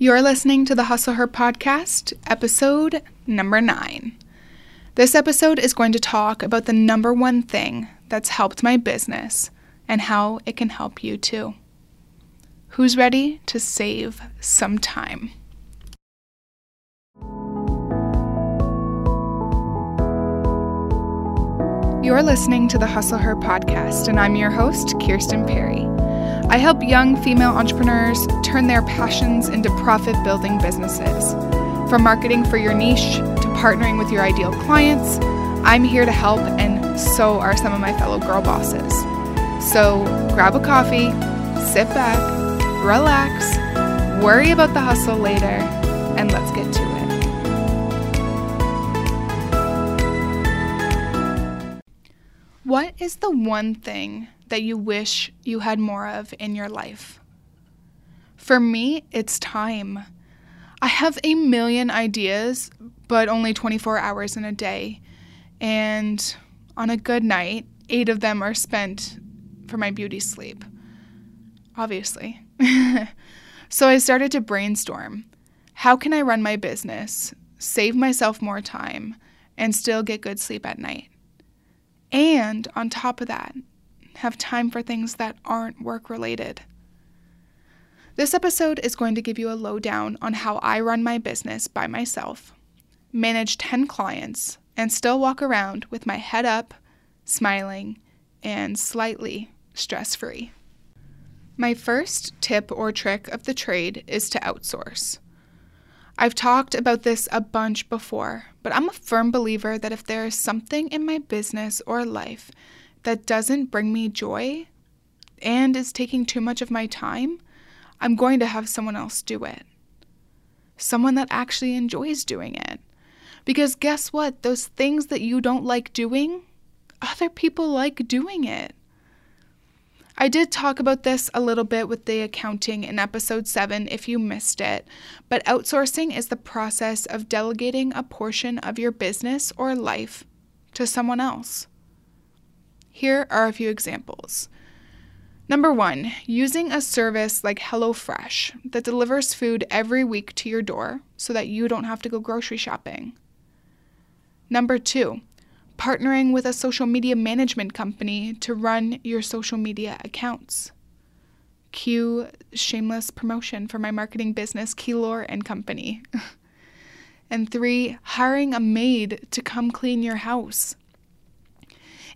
You're listening to the Hustle Her Podcast, episode number 9. This episode is going to talk about the number one thing that's helped my business and how it can help you too. Who's ready to save some time? You're listening to the Hustle Her Podcast, and I'm your host, Kirsten Perry. I help young female entrepreneurs turn their passions into profit-building businesses. From marketing for your niche to partnering with your ideal clients, I'm here to help, and so are some of my fellow girl bosses. So grab a coffee, sit back, relax, worry about the hustle later, and let's get to it. What is the one thing that you wish you had more of in your life? For me, it's time. I have a million ideas, but only 24 hours in a day. And on a good night, 8 of them are spent for my beauty sleep, obviously. So I started to brainstorm. How can I run my business, save myself more time, and still get good sleep at night? And on top of that, have time for things that aren't work-related. This episode is going to give you a lowdown on how I run my business by myself, manage 10 clients, and still walk around with my head up, smiling, and slightly stress-free. My first tip or trick of the trade is to outsource. I've talked about this a bunch before, but I'm a firm believer that if there is something in my business or life that doesn't bring me joy and is taking too much of my time, I'm going to have someone else do it. Someone that actually enjoys doing it. Because guess what? Those things that you don't like doing, other people like doing it. I did talk about this a little bit with the accounting in episode 7 if you missed it, but outsourcing is the process of delegating a portion of your business or life to someone else. Here are a few examples. Number 1, using a service like HelloFresh that delivers food every week to your door so that you don't have to go grocery shopping. Number 2, partnering with a social media management company to run your social media accounts. Cue shameless promotion for my marketing business, Keylor and Company. And 3, hiring a maid to come clean your house.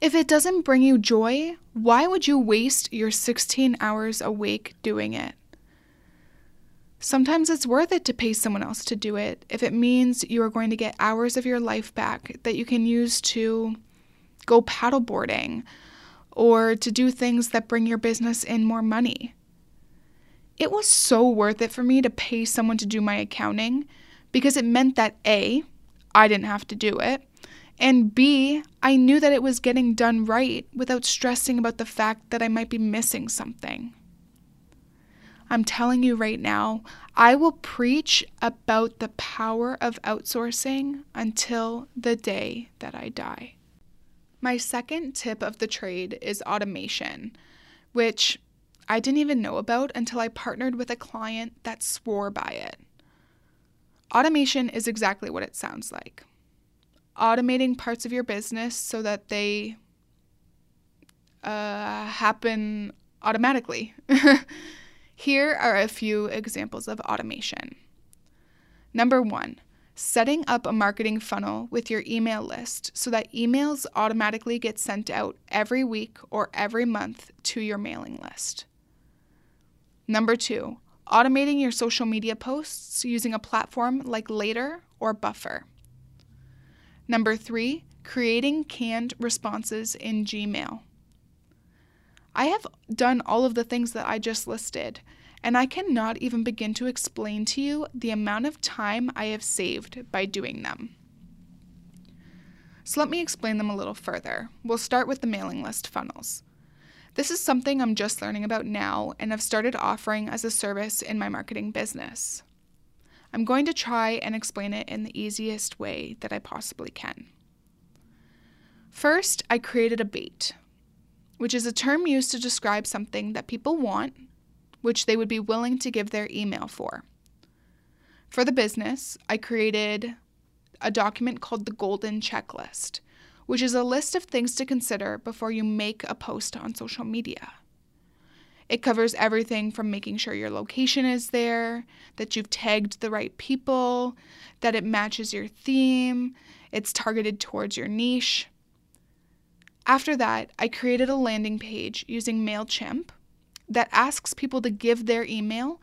If it doesn't bring you joy, why would you waste your 16 hours awake doing it? Sometimes it's worth it to pay someone else to do it if it means you are going to get hours of your life back that you can use to go paddleboarding or to do things that bring your business in more money. It was so worth it for me to pay someone to do my accounting because it meant that A, I didn't have to do it, and B, I knew that it was getting done right without stressing about the fact that I might be missing something. I'm telling you right now, I will preach about the power of outsourcing until the day that I die. My second tip of the trade is automation, which I didn't even know about until I partnered with a client that swore by it. Automation is exactly what it sounds like. Automating parts of your business so that they happen automatically. Here are a few examples of automation. Number 1, setting up a marketing funnel with your email list so that emails automatically get sent out every week or every month to your mailing list. Number 2, automating your social media posts using a platform like Later or Buffer. Number 3, creating canned responses in Gmail. I have done all of the things that I just listed, and I cannot even begin to explain to you the amount of time I have saved by doing them. So let me explain them a little further. We'll start with the mailing list funnels. This is something I'm just learning about now and have started offering as a service in my marketing business. I'm going to try and explain it in the easiest way that I possibly can. First, I created a bait, which is a term used to describe something that people want, which they would be willing to give their email for. For the business, I created a document called the Golden Checklist, which is a list of things to consider before you make a post on social media. It covers everything from making sure your location is there, that you've tagged the right people, that it matches your theme, it's targeted towards your niche. After that, I created a landing page using MailChimp that asks people to give their email,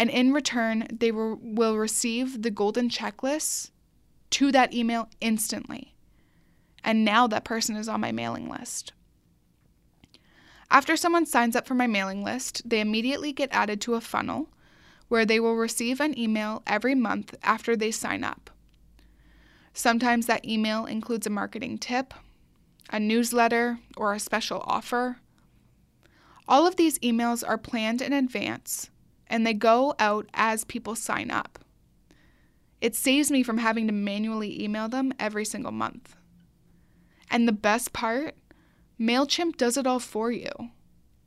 and in return, they will receive the Golden Checklist to that email instantly. And now that person is on my mailing list. After someone signs up for my mailing list, they immediately get added to a funnel where they will receive an email every month after they sign up. Sometimes that email includes a marketing tip, a newsletter, or a special offer. All of these emails are planned in advance, and they go out as people sign up. It saves me from having to manually email them every single month. And the best part, MailChimp does it all for you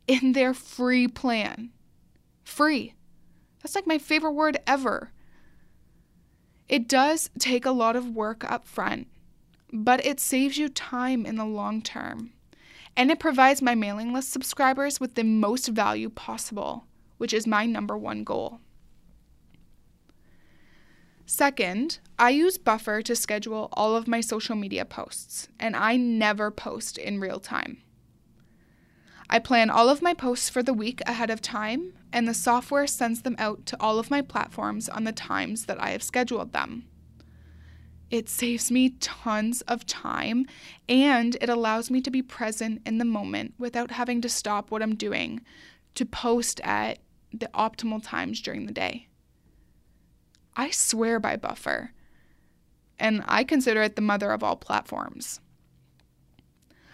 in their free plan. Free. That's like my favorite word ever. It does take a lot of work up front, but it saves you time in the long term. And it provides my mailing list subscribers with the most value possible, which is my number one goal. Second, I use Buffer to schedule all of my social media posts, and I never post in real time. I plan all of my posts for the week ahead of time, and the software sends them out to all of my platforms on the times that I have scheduled them. It saves me tons of time, and it allows me to be present in the moment without having to stop what I'm doing to post at the optimal times during the day. I swear by Buffer, and I consider it the mother of all platforms.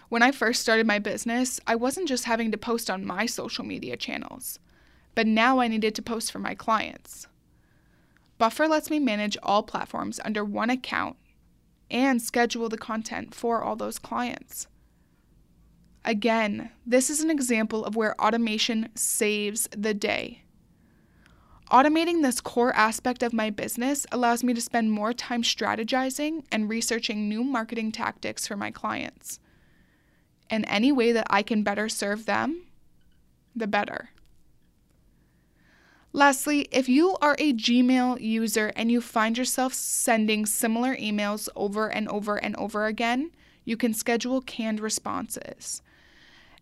When I first started my business, I wasn't just having to post on my social media channels, but now I needed to post for my clients. Buffer lets me manage all platforms under one account and schedule the content for all those clients. Again, this is an example of where automation saves the day. Automating this core aspect of my business allows me to spend more time strategizing and researching new marketing tactics for my clients. And any way that I can better serve them, the better. Lastly, if you are a Gmail user and you find yourself sending similar emails over and over and over again, you can schedule canned responses.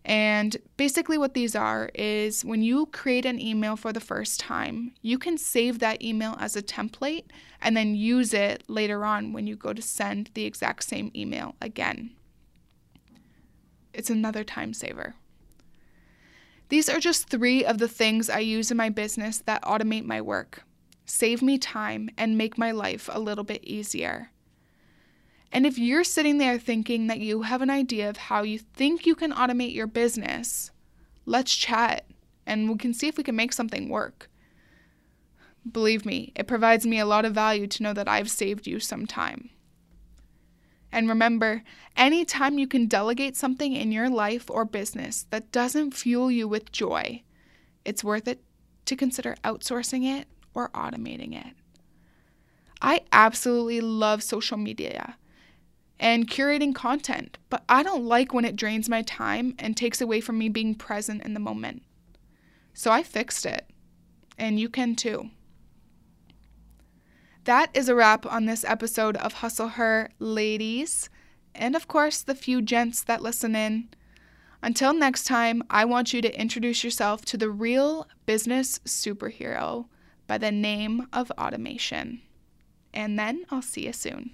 And basically what these are is when you create an email for the first time, you can save that email as a template and then use it later on when you go to send the exact same email again. It's another time saver. These are just three of the things I use in my business that automate my work, save me time, and make my life a little bit easier. And if you're sitting there thinking that you have an idea of how you think you can automate your business, let's chat and we can see if we can make something work. Believe me, it provides me a lot of value to know that I've saved you some time. And remember, anytime you can delegate something in your life or business that doesn't fuel you with joy, it's worth it to consider outsourcing it or automating it. I absolutely love social media and curating content, but I don't like when it drains my time and takes away from me being present in the moment. So I fixed it, and you can too. That is a wrap on this episode of Hustle Her, ladies, and of course the few gents that listen in. Until next time, I want you to introduce yourself to the real business superhero by the name of automation. And then I'll see you soon.